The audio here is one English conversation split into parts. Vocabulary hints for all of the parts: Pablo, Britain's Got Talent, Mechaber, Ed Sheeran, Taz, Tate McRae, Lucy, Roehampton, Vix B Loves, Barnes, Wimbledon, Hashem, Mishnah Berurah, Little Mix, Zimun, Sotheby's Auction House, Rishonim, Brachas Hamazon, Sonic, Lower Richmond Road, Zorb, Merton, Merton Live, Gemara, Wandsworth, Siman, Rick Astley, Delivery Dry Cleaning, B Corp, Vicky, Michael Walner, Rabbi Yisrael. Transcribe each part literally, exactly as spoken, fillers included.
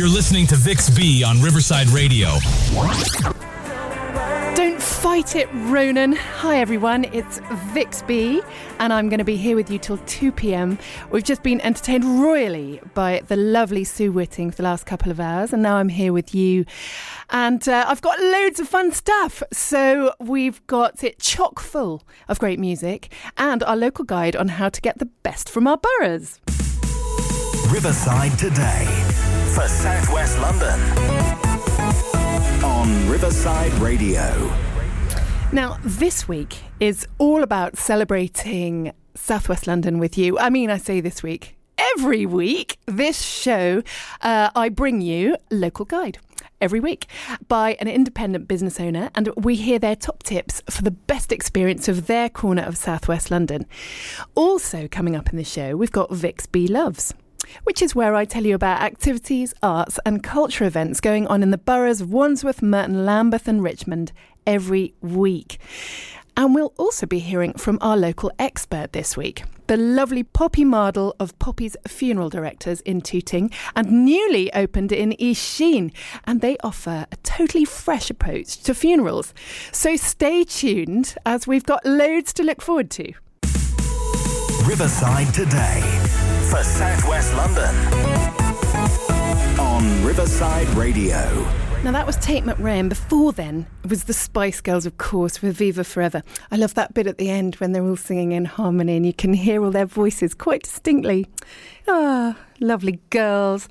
You're listening to Vix B on Riverside Radio. Don't fight it, Ronan. Hi, everyone. It's Vix B, and I'm going to be here with you till two p.m. We've just been entertained royally by the lovely Sue Whitting for the last couple of hours, and now I'm here with you. And uh, I've got loads of fun stuff. So we've got it chock full of great music and our local guide on how to get the best from our boroughs. Riverside Today for South West London. On Riverside Radio. Now, this week is all about celebrating South West London with you. I mean, I say this week. Every week, this show, uh, I bring you Local Guide. Every week by an independent business owner, and we hear their top tips for the best experience of their corner of South West London. Also coming up in the show, we've got Vix B Loves, which is where I tell you about activities, arts and culture events going on in the boroughs of Wandsworth, Merton, Lambeth and Richmond every week. And we'll also be hearing from our local expert this week, the lovely Poppy Mardell of Poppy's Funeral Directors in Tooting and newly opened in East Sheen. And they offer a totally fresh approach to funerals. So stay tuned as we've got loads to look forward to. Riverside Today. For South West London on Riverside Radio. Now that was Tate McRae, and before then it was the Spice Girls, of course, with Viva Forever. I love that bit at the end when they're all singing in harmony and you can hear all their voices quite distinctly. Ah, lovely girls.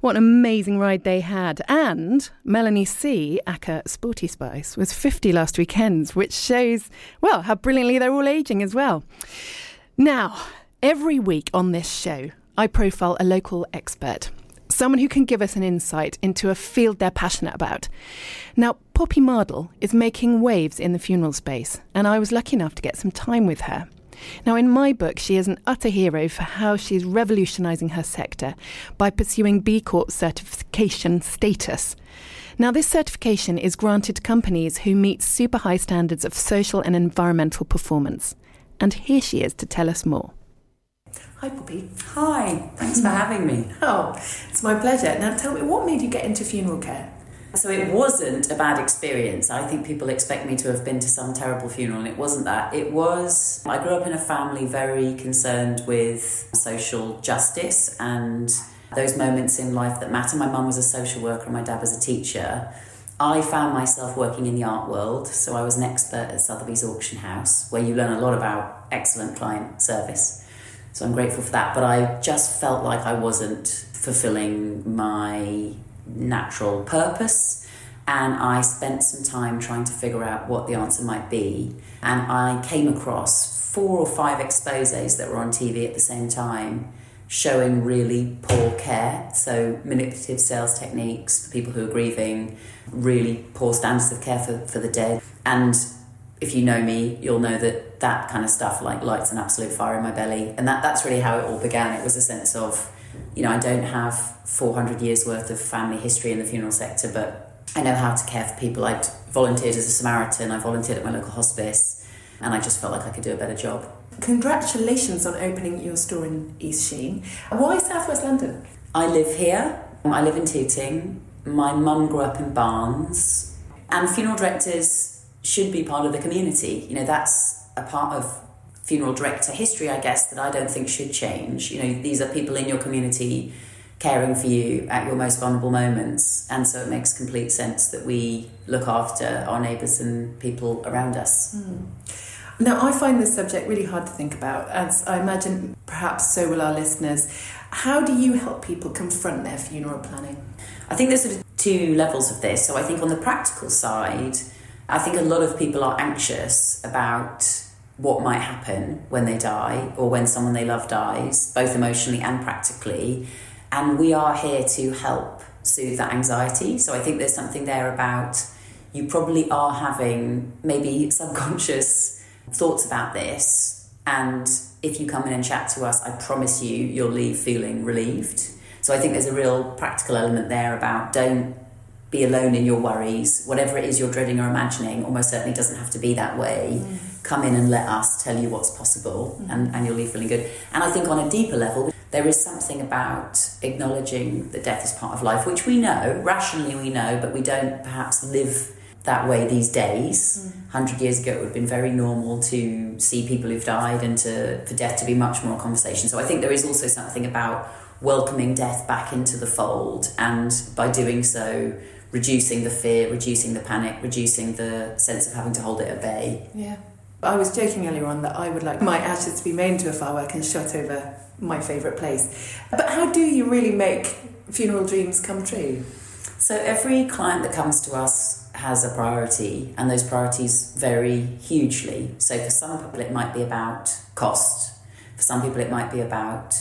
What an amazing ride they had. And Melanie C, aka Sporty Spice, was fifty last weekend, which shows, well, how brilliantly they're all ageing as well. Now, every week on this show, I profile a local expert, someone who can give us an insight into a field they're passionate about. Now, Poppy Mardell is making waves in the funeral space, and I was lucky enough to get some time with her. Now, in my book, she is an utter hero for how she's revolutionising her sector by pursuing B Corp certification status. Now, this certification is granted to companies who meet super high standards of social and environmental performance. And here she is to tell us more. Hi, Poppy. Hi. Thanks for having me. Oh, it's my pleasure. Now, tell me, what made you get into funeral care? So it wasn't a bad experience. I think people expect me to have been to some terrible funeral, and it wasn't that. It was, I grew up in a family very concerned with social justice and those moments in life that matter. My mum was a social worker and my dad was a teacher. I found myself working in the art world, so I was an expert at Sotheby's Auction House, where you learn a lot about excellent client service. So I'm grateful for that, but I just felt like I wasn't fulfilling my natural purpose, and I spent some time trying to figure out what the answer might be, and I came across four or five exposés that were on T V at the same time showing really poor care, so manipulative sales techniques for people who are grieving, really poor standards of care for, for the dead, and if you know me, you'll know that that kind of stuff like lights an absolute fire in my belly. And that, that's really how it all began. It was a sense of, you know, I don't have four hundred years worth of family history in the funeral sector, but I know how to care for people. I volunteered as a Samaritan. I volunteered at my local hospice, and I just felt like I could do a better job. Congratulations on opening your store in East Sheen. Why South West London? I live here. I live in Tooting. My mum grew up in Barnes. And funeral directors should be part of the community. You know, that's a part of funeral director history, I guess, that I don't think should change. You know, these are people in your community caring for you at your most vulnerable moments. And so it makes complete sense that we look after our neighbours and people around us. Mm. Now, I find this subject really hard to think about, as I imagine perhaps so will our listeners. How do you help people confront their funeral planning? I think there's sort of two levels of this. So I think on the practical side, I think a lot of people are anxious about what might happen when they die or when someone they love dies, both emotionally and practically. And we are here to help soothe that anxiety. So I think there's something there about you probably are having maybe subconscious thoughts about this. And if you come in and chat to us, I promise you, you'll leave feeling relieved. So I think there's a real practical element there about don't be alone in your worries. Whatever it is you're dreading or imagining almost certainly doesn't have to be that way. Mm. Come in and let us tell you what's possible, mm. and, and you'll leave feeling good. And I think on a deeper level, there is something about acknowledging that death is part of life, which we know, rationally we know, but we don't perhaps live that way these days. Mm. one hundred years ago, it would have been very normal to see people who've died and to for death to be much more a conversation. So I think there is also something about welcoming death back into the fold, and by doing so, reducing the fear, reducing the panic, reducing the sense of having to hold it at bay. Yeah. I was joking earlier on that I would like my ashes to be made into a firework and shot over my favourite place. But how do you really make funeral dreams come true? So every client that comes to us has a priority, and those priorities vary hugely. So for some people it might be about cost. For some people it might be about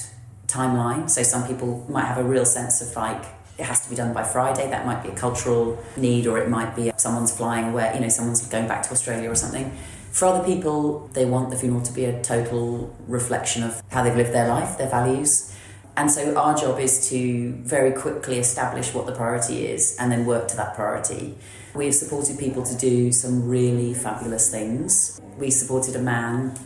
timeline. So some people might have a real sense of like, it has to be done by Friday. That might be a cultural need, or it might be someone's flying away, you know, someone's going back to Australia or something. For other people, they want the funeral to be a total reflection of how they've lived their life, their values. And so our job is to very quickly establish what the priority is and then work to that priority. We have supported people to do some really fabulous things. We supported a man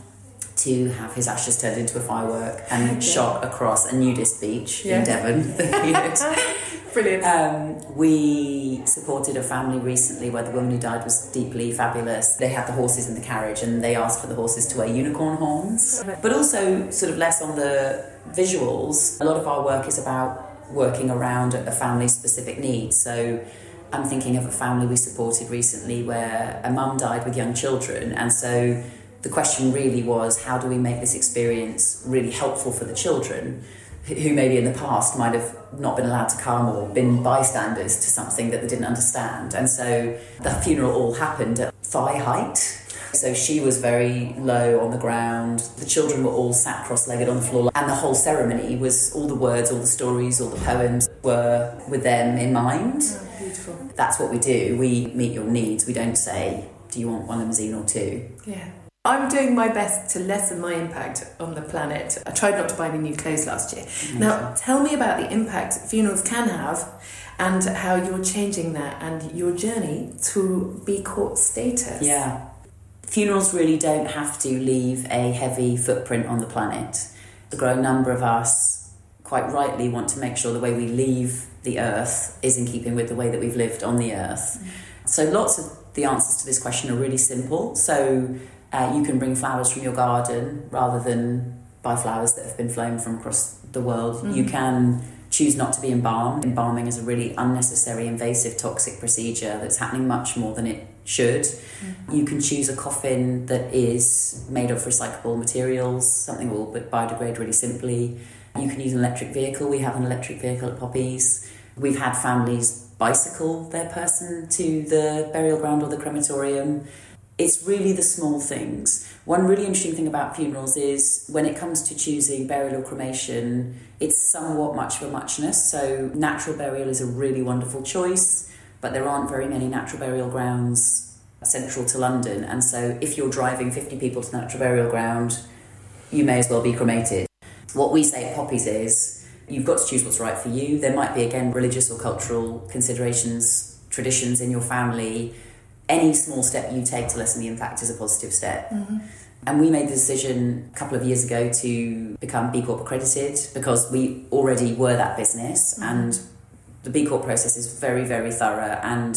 to have his ashes turned into a firework and okay. shot across a nudist beach yeah. in Devon. Brilliant. Um, we supported a family recently where the woman who died was deeply fabulous. They had the horses in the carriage and they asked for the horses to wear unicorn horns. But also sort of less on the visuals. A lot of our work is about working around a family's specific needs. So I'm thinking of a family we supported recently where a mum died with young children. And so the question really was, how do we make this experience really helpful for the children, who maybe in the past might have not been allowed to come or been bystanders to something that they didn't understand. And so the funeral all happened at thigh height. So she was very low on the ground. The children were all sat cross-legged on the floor. And the whole ceremony was all the words, all the stories, all the poems were with them in mind. Oh, beautiful. That's what we do. We meet your needs. We don't say, do you want one limousine or two? Yeah. I'm doing my best to lessen my impact on the planet. I tried not to buy any new clothes last year. Mm-hmm. Now, tell me about the impact funerals can have and how you're changing that and your journey to B Corp status. Yeah. Funerals really don't have to leave a heavy footprint on the planet. A growing number of us, quite rightly, want to make sure the way we leave the earth is in keeping with the way that we've lived on the earth. Mm-hmm. So lots of the answers to this question are really simple. So Uh, you can bring flowers from your garden rather than buy flowers that have been flown from across the world. Mm. You can choose not to be embalmed. Embalming is a really unnecessary, invasive, toxic procedure that's happening much more than it should. Mm. You can choose a coffin that is made of recyclable materials, something that will biodegrade really simply. You can use an electric vehicle. We have an electric vehicle at Poppy's. We've had families bicycle their person to the burial ground or the crematorium. It's really the small things. One really interesting thing about funerals is when it comes to choosing burial or cremation, it's somewhat much of a muchness. So natural burial is a really wonderful choice, but there aren't very many natural burial grounds central to London. And so if you're driving fifty people to natural burial ground, you may as well be cremated. What we say at Poppy's is you've got to choose what's right for you. There might be, again, religious or cultural considerations, traditions in your family. Any small step you take to lessen the impact is a positive step. Mm-hmm. And we made the decision a couple of years ago to become B Corp accredited because we already were that business. Mm-hmm. And the B Corp process is very, very thorough and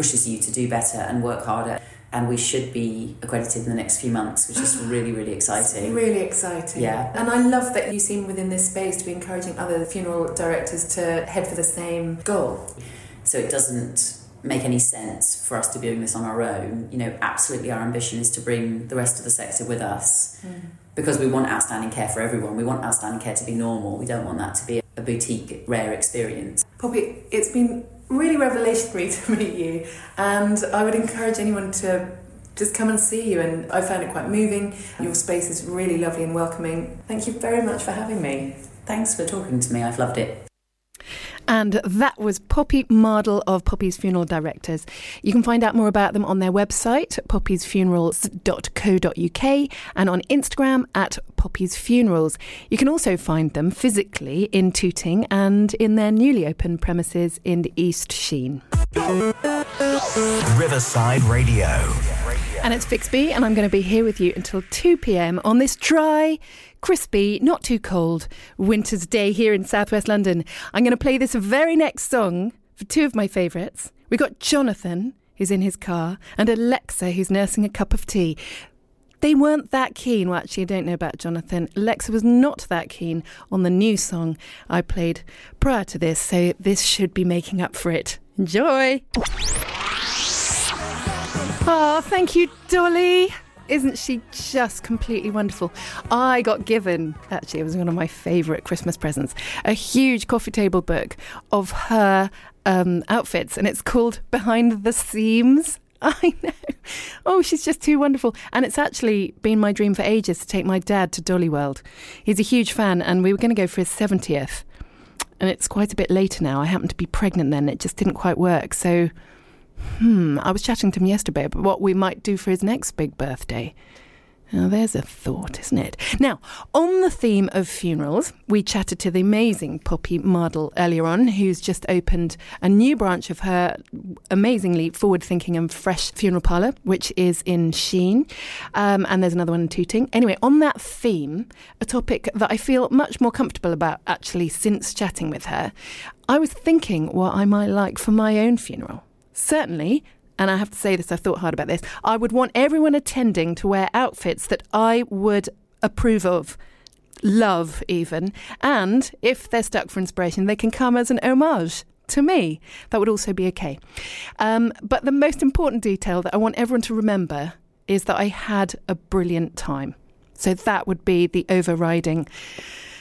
pushes you to do better and work harder. And we should be accredited in the next few months, which is really, really exciting. It's really exciting. Yeah. And I love that you seem within this space to be encouraging other funeral directors to head for the same goal. So it doesn't make any sense for us to be doing this on our own. You know, absolutely our ambition is to bring the rest of the sector with us mm. because we want outstanding care for everyone. We want outstanding care to be normal. We don't want that to be a boutique, rare experience. Poppy, it's been really revelationary to meet you, and I would encourage anyone to just come and see you, and I found it quite moving. Your space is really lovely and welcoming. Thank you very much for having me. Thanks for talking to me. I've loved it. And that was Poppy Mardell of Poppy's Funeral Directors. You can find out more about them on their website, poppies funerals dot co dot uk, and on Instagram at Poppy's Funerals. You can also find them physically in Tooting and in their newly opened premises in East Sheen. Riverside Radio. And it's Vix B, and I'm going to be here with you until two p.m. on this dry, crispy, not too cold winter's day here in southwest London. I'm going to play this very next song for two of my favourites. We've got Jonathan, who's in his car, and Alexa, who's nursing a cup of tea. They weren't that keen. Well, actually, I don't know about Jonathan. Alexa was not that keen on the new song I played prior to this, so this should be making up for it. Enjoy! Oh, thank you, Dolly. Isn't she just completely wonderful? I got given, actually, it was one of my favourite Christmas presents, a huge coffee table book of her um, outfits, and it's called Behind the Seams. I know. Oh, she's just too wonderful. And it's actually been my dream for ages to take my dad to Dolly World. He's a huge fan, and we were going to go for his seventieth. And it's quite a bit later now. I happened to be pregnant then. It just didn't quite work. So, hmm, I was chatting to him yesterday about what we might do for his next big birthday. Now, there's a thought, isn't it? Now, on the theme of funerals, we chatted to the amazing Poppy Mardell earlier on, who's just opened a new branch of her amazingly forward-thinking and fresh funeral parlour, which is in Sheen. Um, and there's another one in Tooting. Anyway, on that theme, a topic that I feel much more comfortable about, actually, since chatting with her, I was thinking what I might like for my own funeral. Certainly, and I have to say this, I thought hard about this, I would want everyone attending to wear outfits that I would approve of, love even, and if they're stuck for inspiration, they can come as an homage to me. That would also be okay. Um, but the most important detail that I want everyone to remember is that I had a brilliant time. So that would be the overriding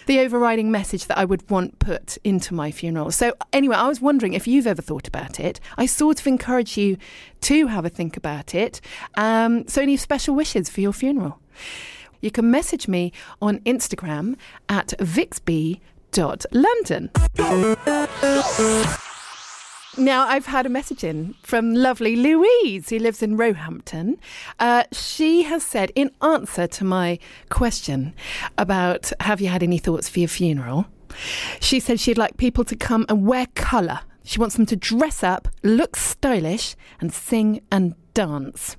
the overriding message that I would want put into my funeral. So anyway, I was wondering if you've ever thought about it. I sort of encourage you to have a think about it. Um, so any special wishes for your funeral? You can message me on Instagram at vix b dot london. Now, I've had a message in from lovely Louise, who lives in Roehampton. Uh, she has said, in answer to my question about have you had any thoughts for your funeral, she said she'd like people to come and wear colour. She wants them to dress up, look stylish, and sing and dance.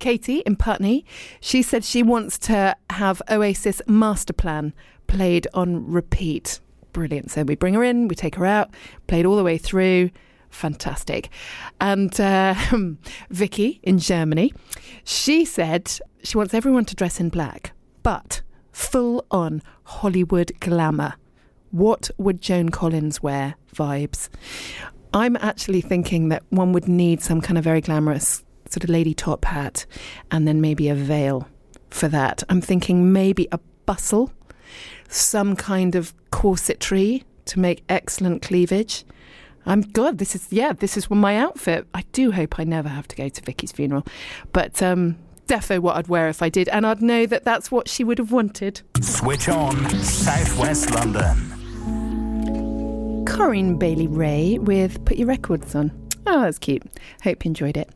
Katie in Putney, she said she wants to have Oasis Masterplan played on repeat. Brilliant. So we bring her in, we take her out, played all the way through. Fantastic. And uh, Vicky in Germany, she said she wants everyone to dress in black, but full on Hollywood glamour. What would Joan Collins wear vibes? I'm actually thinking that one would need some kind of very glamorous sort of lady top hat and then maybe a veil for that. I'm thinking maybe a bustle, some kind of corsetry to make excellent cleavage. I'm God, this is, yeah, this is my outfit. I do hope I never have to go to Vicky's funeral. But um, defo what I'd wear if I did. And I'd know that that's what she would have wanted. Switch on Southwest London. Corinne Bailey-Ray with Put Your Records On. Oh, that's cute. Hope you enjoyed it.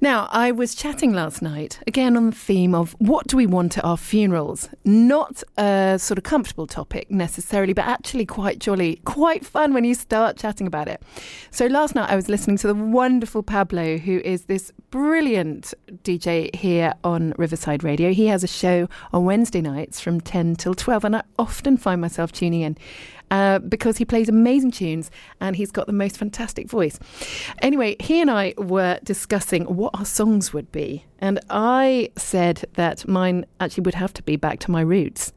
Now, I was chatting last night, again on the theme of what do we want at our funerals? Not a sort of comfortable topic necessarily, but actually quite jolly, quite fun when you start chatting about it. So last night I was listening to the wonderful Pablo, who is this brilliant D J here on Riverside Radio. He has a show on Wednesday nights from ten till twelve, and I often find myself tuning in. Uh, because he plays amazing tunes and he's got the most fantastic voice. Anyway, he and I were discussing what our songs would be, and I said that mine actually would have to be Back to My Roots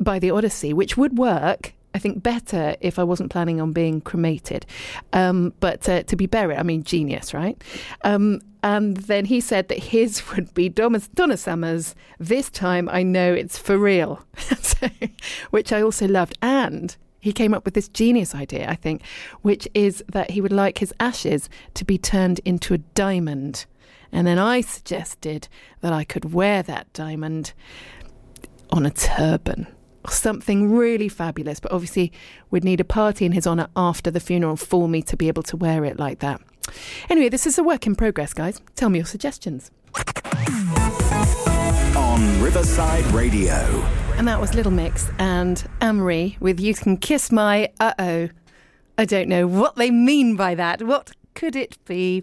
by the Odyssey, which would work, I think, better if I wasn't planning on being cremated. Um, but uh, to be buried, I mean, genius, right? Um, and then he said that his would be Donna Summer's This Time I Know It's For Real, so, which I also loved. And he came up with this genius idea, I think, which is that he would like his ashes to be turned into a diamond. And then I suggested that I could wear that diamond on a turban. Something really fabulous, but obviously we'd need a party in his honour after the funeral for me to be able to wear it like that. Anyway, this is a work in progress, guys. Tell me your suggestions. On Riverside Radio. And that was Little Mix and Anne-Marie with You Can Kiss My Uh-Oh. I don't know what they mean by that. What could it be?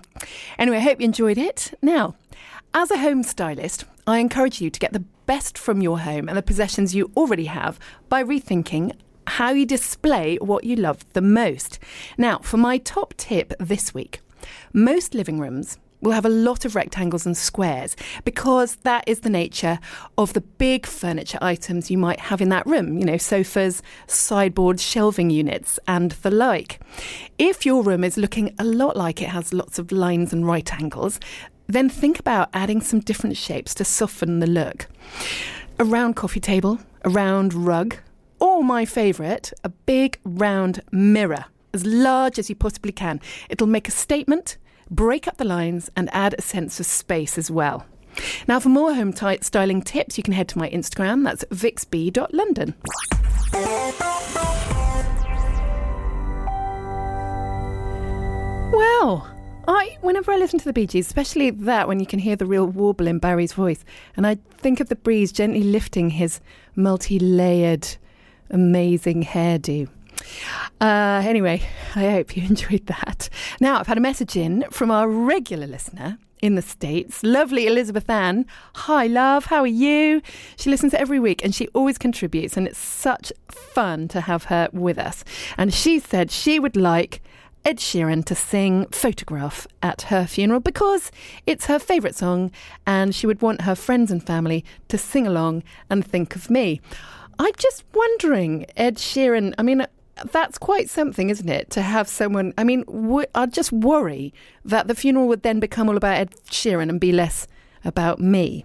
Anyway, I hope you enjoyed it. Now, as a home stylist, I encourage you to get the best from your home and the possessions you already have by rethinking how you display what you love the most. Now, for my top tip this week, most living rooms will have a lot of rectangles and squares because that is the nature of the big furniture items you might have in that room, you know, sofas, sideboards, shelving units and the like. If your room is looking a lot like it has lots of lines and right angles, then think about adding some different shapes to soften the look. A round coffee table, a round rug, or my favourite, a big round mirror, as large as you possibly can. It'll make a statement, break up the lines and add a sense of space as well. Now, for more home t- styling tips, you can head to my Instagram. That's vix b dot london. Well, I, whenever I listen to the Bee Gees, especially that when you can hear the real warble in Barry's voice, and I think of the breeze gently lifting his multi-layered, amazing hairdo. Uh, anyway, I hope you enjoyed that. Now, I've had a message in from our regular listener in the States, lovely Elizabeth Ann. Hi, love, how are you? She listens every week and she always contributes, and it's such fun to have her with us. And she said she would like Ed Sheeran to sing Photograph at her funeral because it's her favourite song and she would want her friends and family to sing along and think of me. I'm just wondering, Ed Sheeran, I mean, that's quite something, isn't it, to have someone... I mean, w- I'd just worry that the funeral would then become all about Ed Sheeran and be less about me.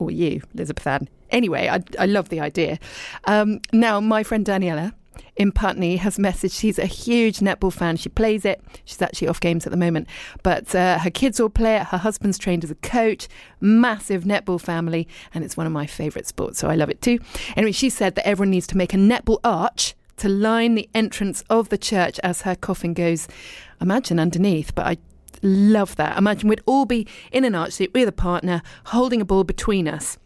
Or you, Elizabeth Ann. Anyway, I, I love the idea. Um, now, my friend Daniela in Putney has messaged. She's a huge netball fan. She plays it. She's actually off games at the moment. But uh, her kids all play it. Her husband's trained as a coach. Massive netball family. And it's one of my favourite sports, so I love it too. Anyway, she said that everyone needs to make a netball arch to line the entrance of the church as her coffin goes, imagine, underneath. But I love that. Imagine we'd all be in an arch suit with a partner holding a ball between us.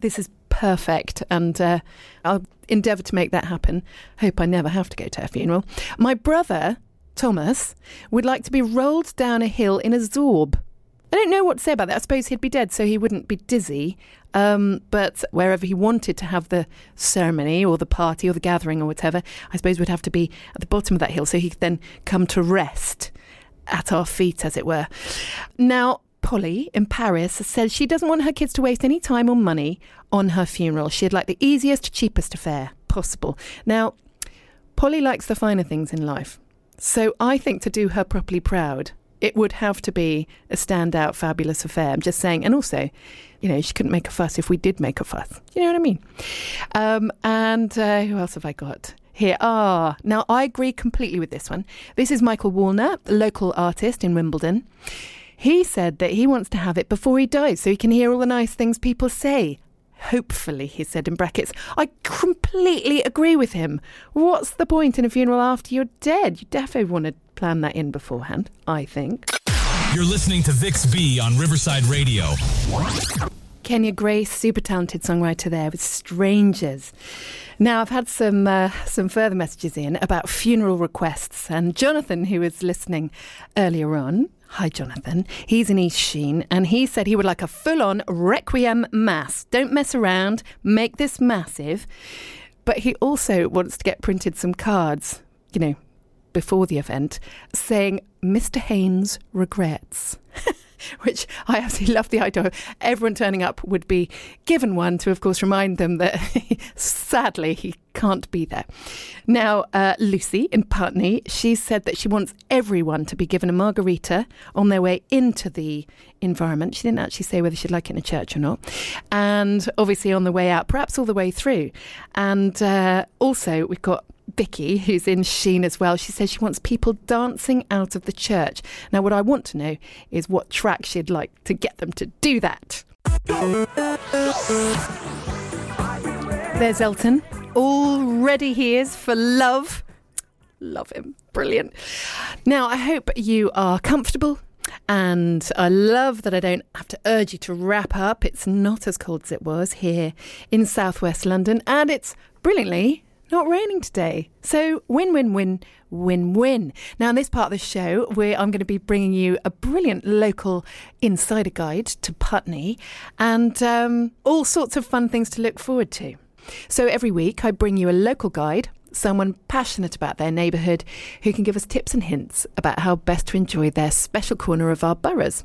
This is perfect, and uh, I'll endeavour to make that happen. Hope I never have to go to her funeral. My brother, Thomas, would like to be rolled down a hill in a zorb. I don't know what to say about that. I suppose he'd be dead, so he wouldn't be dizzy. Um, but wherever he wanted to have the ceremony or the party or the gathering or whatever, I suppose would have to be at the bottom of that hill so he could then come to rest at our feet, as it were. Now, Polly in Paris says she doesn't want her kids to waste any time or money on her funeral. She'd like the easiest, cheapest affair possible. Now, Polly likes the finer things in life. So I think to do her properly proud, it would have to be a standout, fabulous affair. I'm just saying. And also, you know, she couldn't make a fuss if we did make a fuss. You know what I mean? Um, and uh, who else have I got here? Ah, now I agree completely with this one. This is Michael Walner, the local artist in Wimbledon. He said that he wants to have it before he dies so he can hear all the nice things people say. Hopefully, he said in brackets. I completely agree with him. What's the point in a funeral after you're dead? You defo want to plan that in beforehand, I think. You're listening to Vix B on Riverside Radio. Kenya Grace, super talented songwriter there with Strangers. Now, I've had some uh, some further messages in about funeral requests. And Jonathan, who was listening earlier on, hi, Jonathan. He's in East Sheen, and he said he would like a full-on requiem mass. Don't mess around. Make this massive. But he also wants to get printed some cards, you know, before the event, saying, Mister Haynes regrets. Which I absolutely love the idea of. Everyone turning up would be given one to, of course, remind them that sadly he can't be there. Now, uh, Lucy in Putney, she said that she wants everyone to be given a margarita on their way into the environment. She didn't actually say whether she'd like it in a church or not. And obviously on the way out, perhaps all the way through. And uh, also we've got Vicky, who's in Sheen as well. She says she wants people dancing out of the church. Now, what I want to know is what track she'd like to get them to do that. There's Elton. Already he is for love. Love him. Brilliant. Now, I hope you are comfortable. And I love that I don't have to urge you to wrap up. It's not as cold as it was here in southwest London. And it's brilliantly not raining today. So win, win, win, win, win. Now, in this part of the show, where I'm going to be bringing you a brilliant local insider guide to Putney and um, all sorts of fun things to look forward to. So every week I bring you a local guide, someone passionate about their neighbourhood who can give us tips and hints about how best to enjoy their special corner of our boroughs.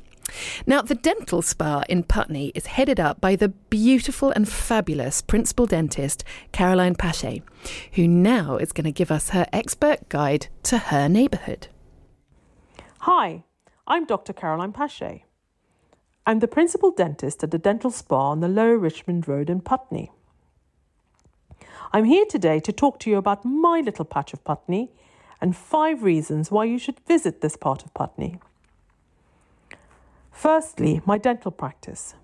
Now, the Dental Spa in Putney is headed up by the beautiful and fabulous principal dentist, Caroline Pase, who now is going to give us her expert guide to her neighbourhood. Hi, I'm Doctor Caroline Pase. I'm the principal dentist at the Dental Spa on the Lower Richmond Road in Putney. I'm here today to talk to you about my little patch of Putney and five reasons why you should visit this part of Putney. Firstly, my dental practice.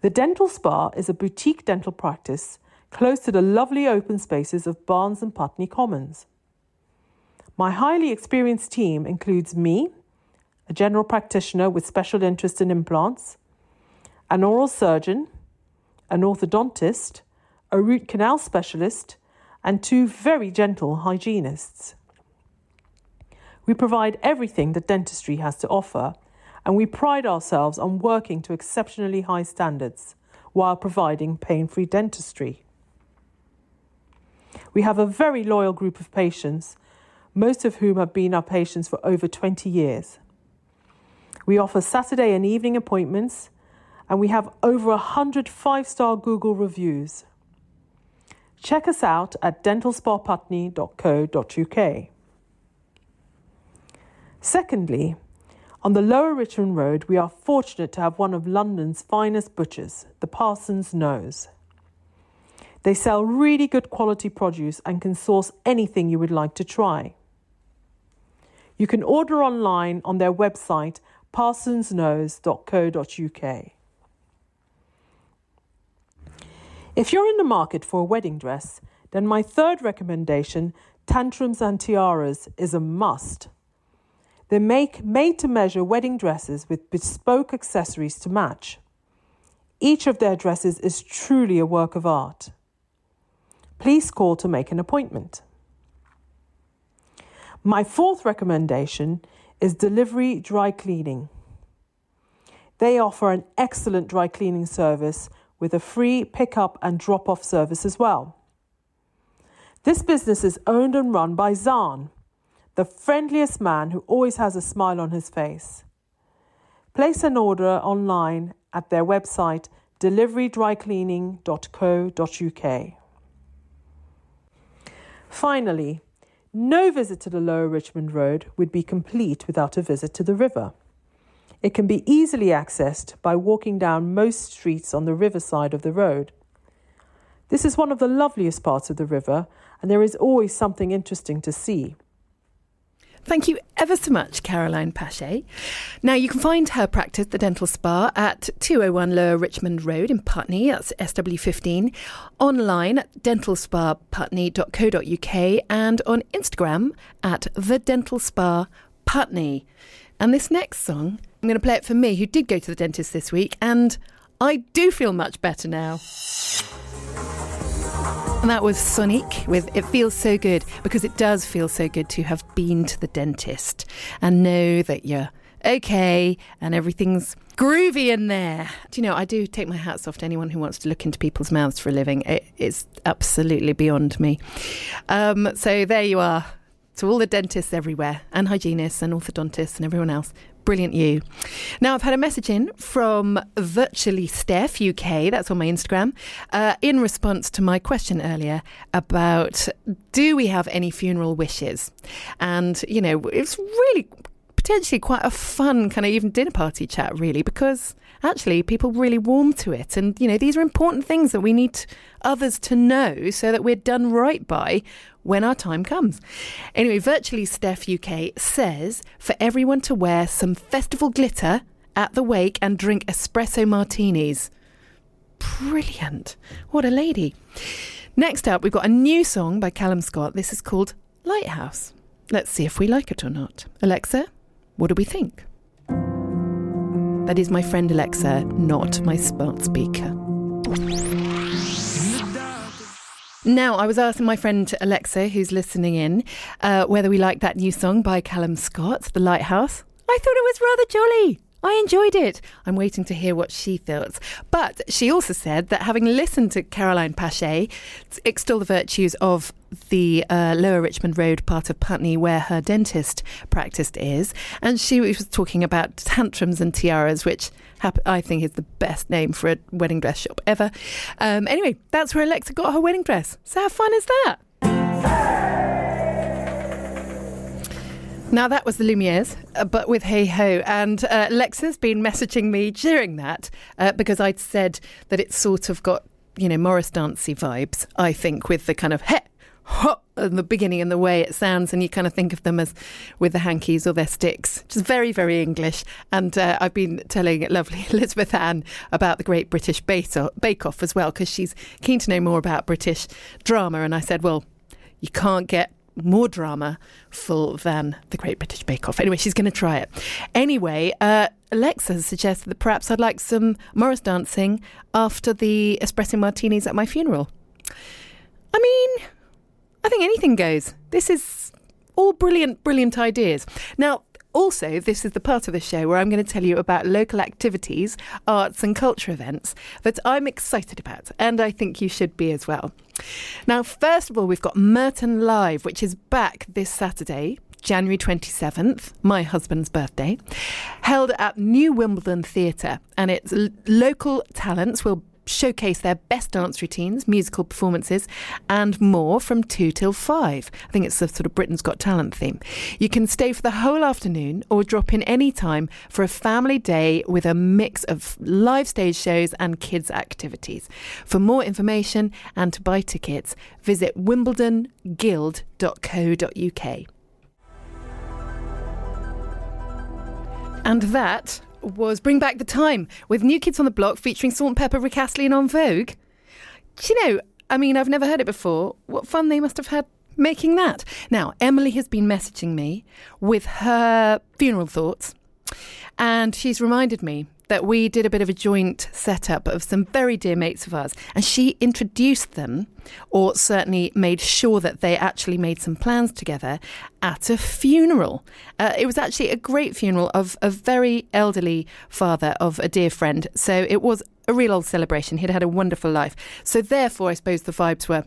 The Dental Spa is a boutique dental practice close to the lovely open spaces of Barnes and Putney Commons. My highly experienced team includes me, a general practitioner with special interest in implants, an oral surgeon, an orthodontist, a root canal specialist, and two very gentle hygienists. We provide everything that dentistry has to offer, and we pride ourselves on working to exceptionally high standards while providing pain-free dentistry. We have a very loyal group of patients, most of whom have been our patients for over twenty years. We offer Saturday and evening appointments, and we have over one hundred five-star Google reviews. Check us out at dental spa putney dot co dot u k. Secondly, on the Lower Richmond Road, we are fortunate to have one of London's finest butchers, the Parsons Nose. They sell really good quality produce and can source anything you would like to try. You can order online on their website, parsons nose dot co dot u k. If you're in the market for a wedding dress, then my third recommendation, Tantrums and Tiaras, is a must. They make made-to-measure wedding dresses with bespoke accessories to match. Each of their dresses is truly a work of art. Please call to make an appointment. My fourth recommendation is Delivery Dry Cleaning. They offer an excellent dry cleaning service with a free pick-up and drop-off service as well. This business is owned and run by Zahn, the friendliest man who always has a smile on his face. Place an order online at their website, delivery dry cleaning dot co dot u k. Finally, no visit to the Lower Richmond Road would be complete without a visit to the river. It can be easily accessed by walking down most streets on the riverside of the road. This is one of the loveliest parts of the river, and there is always something interesting to see. Thank you ever so much, Caroline Pase. Now, you can find her practice, the Dental Spa, at two oh one Lower Richmond Road in Putney, that's S W fifteen, online at dental spa putney dot co dot u k, and on Instagram at the Dental Spa Putney. And this next song, I'm going to play it for me, who did go to the dentist this week, and I do feel much better now. And that was Sonic with It Feels So Good, because it does feel so good to have been to the dentist and know that you're okay and everything's groovy in there. Do you know, I do take my hats off to anyone who wants to look into people's mouths for a living. It is absolutely beyond me. Um, so there you are. To all the dentists everywhere, and hygienists and orthodontists and everyone else, brilliant you. Now, I've had a message in from Virtually Steph U K, that's on my Instagram, uh, in response to my question earlier about, do we have any funeral wishes? And, you know, it's really potentially quite a fun kind of even dinner party chat, really, because actually people really warm to it. And, you know, these are important things that we need others to know so that we're done right by when our time comes. Anyway, Virtually Steph U K says for everyone to wear some festival glitter at the wake and drink espresso martinis. Brilliant. What a lady. Next up, we've got a new song by Callum Scott. This is called Lighthouse. Let's see if we like it or not. Alexa, what do we think? That is my friend Alexa, not my smart speaker. Now, I was asking my friend Alexa, who's listening in, uh, whether we liked that new song by Callum Scott, The Lighthouse. I thought it was rather jolly. I enjoyed it. I'm waiting to hear what she thought. But she also said that having listened to Caroline Pase extol the virtues of the uh, Lower Richmond Road part of Putney where her dentist practiced is, and she was talking about Tantrums and Tiaras, which hap- I think is the best name for a wedding dress shop ever. Um, anyway, that's where Alexa got her wedding dress. So how fun is that? Now, that was the Lumieres, uh, but with Hey Ho. And uh, Lexa's been messaging me during that uh, because I'd said that it's sort of got, you know, Morris Dancy vibes, I think, with the kind of heh, hop, and the beginning and the way it sounds. And you kind of think of them as with the hankies or their sticks. Just very, very English. And uh, I've been telling lovely Elizabeth Ann about the Great British Bake Off as well, because she's keen to know more about British drama. And I said, well, you can't get more drama full than the Great British Bake Off. Anyway, she's going to try it. Anyway, uh, Alexa suggested that perhaps I'd like some Morris dancing after the espresso martinis at my funeral. I mean, I think anything goes. This is all brilliant, brilliant ideas. Now, also, this is the part of the show where I'm going to tell you about local activities, arts and culture events that I'm excited about, and I think you should be as well. Now, first of all, we've got Merton Live, which is back this Saturday, January twenty-seventh, my husband's birthday, held at New Wimbledon Theatre, and its l- local talents will showcase their best dance routines, musical performances and more from two till five. I think it's the sort of Britain's Got Talent theme. You can stay for the whole afternoon or drop in any time for a family day with a mix of live stage shows and kids activities. For more information and to buy tickets, visit wimbledon guild dot co dot uk. And that was Bring Back the Time with New Kids on the Block featuring Salt and Pepper, Rick Astley and En Vogue. Do you know, I mean, I've never heard it before. What fun they must have had making that. Now, Emily has been messaging me with her funeral thoughts, and she's reminded me that we did a bit of a joint setup of some very dear mates of ours, and she introduced them, or certainly made sure that they actually made some plans together at a funeral. Uh, it was actually a great funeral of a very elderly father of a dear friend, so it was a real old celebration. He'd had a wonderful life, so therefore I suppose the vibes were,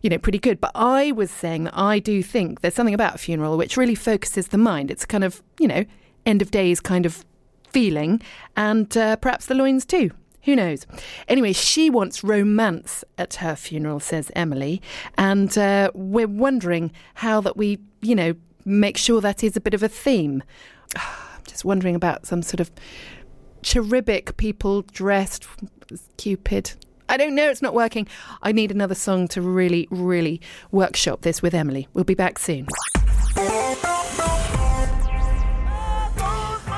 you know, pretty good. But I was saying that I do think there's something about a funeral which really focuses the mind. It's kind of, you know, end of days kind of feeling, and uh, perhaps the loins too. Who knows? Anyway, she wants romance at her funeral, says Emily, and uh, we're wondering how that we, you know, make sure that is a bit of a theme. Oh, I'm just wondering about some sort of cherubic people dressed as Cupid. I don't know, it's not working. I need another song to really, really workshop this with Emily. We'll be back soon.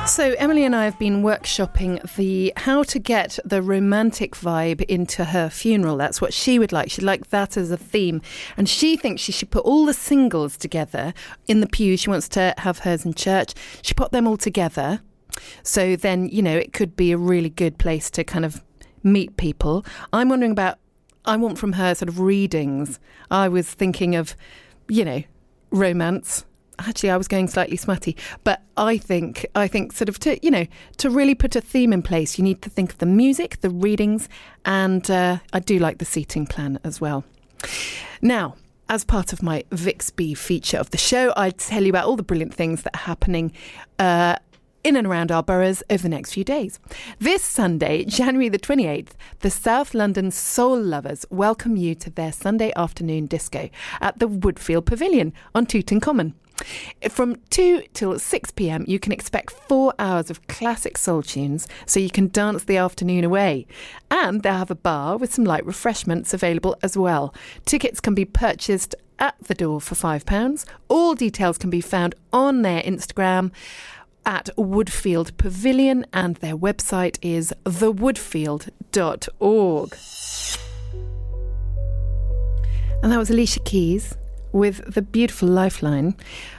So Emily and I have been workshopping the how to get the romantic vibe into her funeral. That's what she would like. She'd like that as a theme. And she thinks she should put all the singles together in the pew. She wants to have hers in church. She put them all together. So then, you know, it could be a really good place to kind of meet people. I'm wondering about, I want from her sort of readings. I was thinking of, you know, romance. Actually, I was going slightly smutty, but I think I think sort of to, you know, to really put a theme in place, you need to think of the music, the readings, and uh, I do like the seating plan as well. Now, as part of my Vix B feature of the show, I tell you about all the brilliant things that are happening uh, in and around our boroughs over the next few days. This Sunday, January the twenty-eighth, the South London Soul Lovers welcome you to their Sunday afternoon disco at the Woodfield Pavilion on Tooting Common. From two till six p m, you can expect four hours of classic soul tunes, so you can dance the afternoon away. And they'll have a bar with some light refreshments available as well. Tickets can be purchased at the door for five pounds. All details can be found on their Instagram at Woodfield Pavilion, and their website is the woodfield dot org. And that was Alicia Keys with the beautiful Lifeline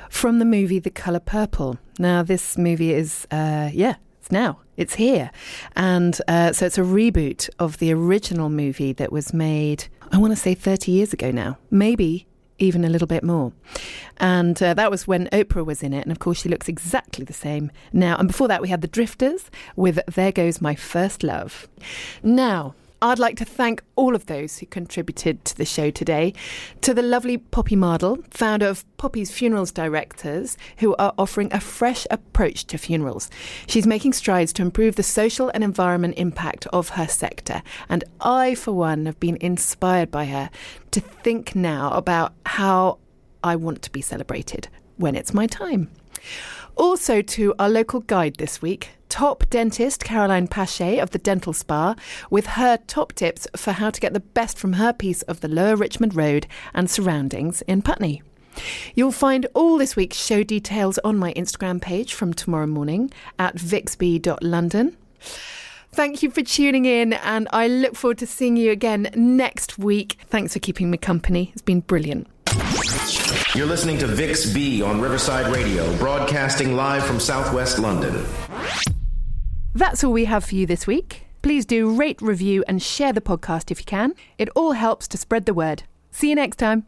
from the movie The Colour Purple. Now, this movie is, uh, yeah, it's now. It's here. And uh, so it's a reboot of the original movie that was made, I want to say thirty years ago now, maybe even a little bit more. And uh, that was when Oprah was in it. And of course, she looks exactly the same now. And before that, we had the Drifters with There Goes My First Love. Now, I'd like to thank all of those who contributed to the show today, to the lovely Poppy Mardell, founder of Poppy's Funeral Directors, who are offering a fresh approach to funerals. She's making strides to improve the social and environment impact of her sector, and I, for one, have been inspired by her to think now about how I want to be celebrated when it's my time. Also to our local guide this week, top dentist Caroline Pase of the Dental Spa, with her top tips for how to get the best from her piece of the Lower Richmond Road and surroundings in Putney. You'll find all this week's show details on my Instagram page from tomorrow morning at vix b dot london. Thank you for tuning in, and I look forward to seeing you again next week. Thanks for keeping me company. It's been brilliant. You're listening to Vix B on Riverside Radio, broadcasting live from southwest London. That's all we have for you this week. Please do rate, review and share the podcast if you can. It all helps to spread the word. See you next time.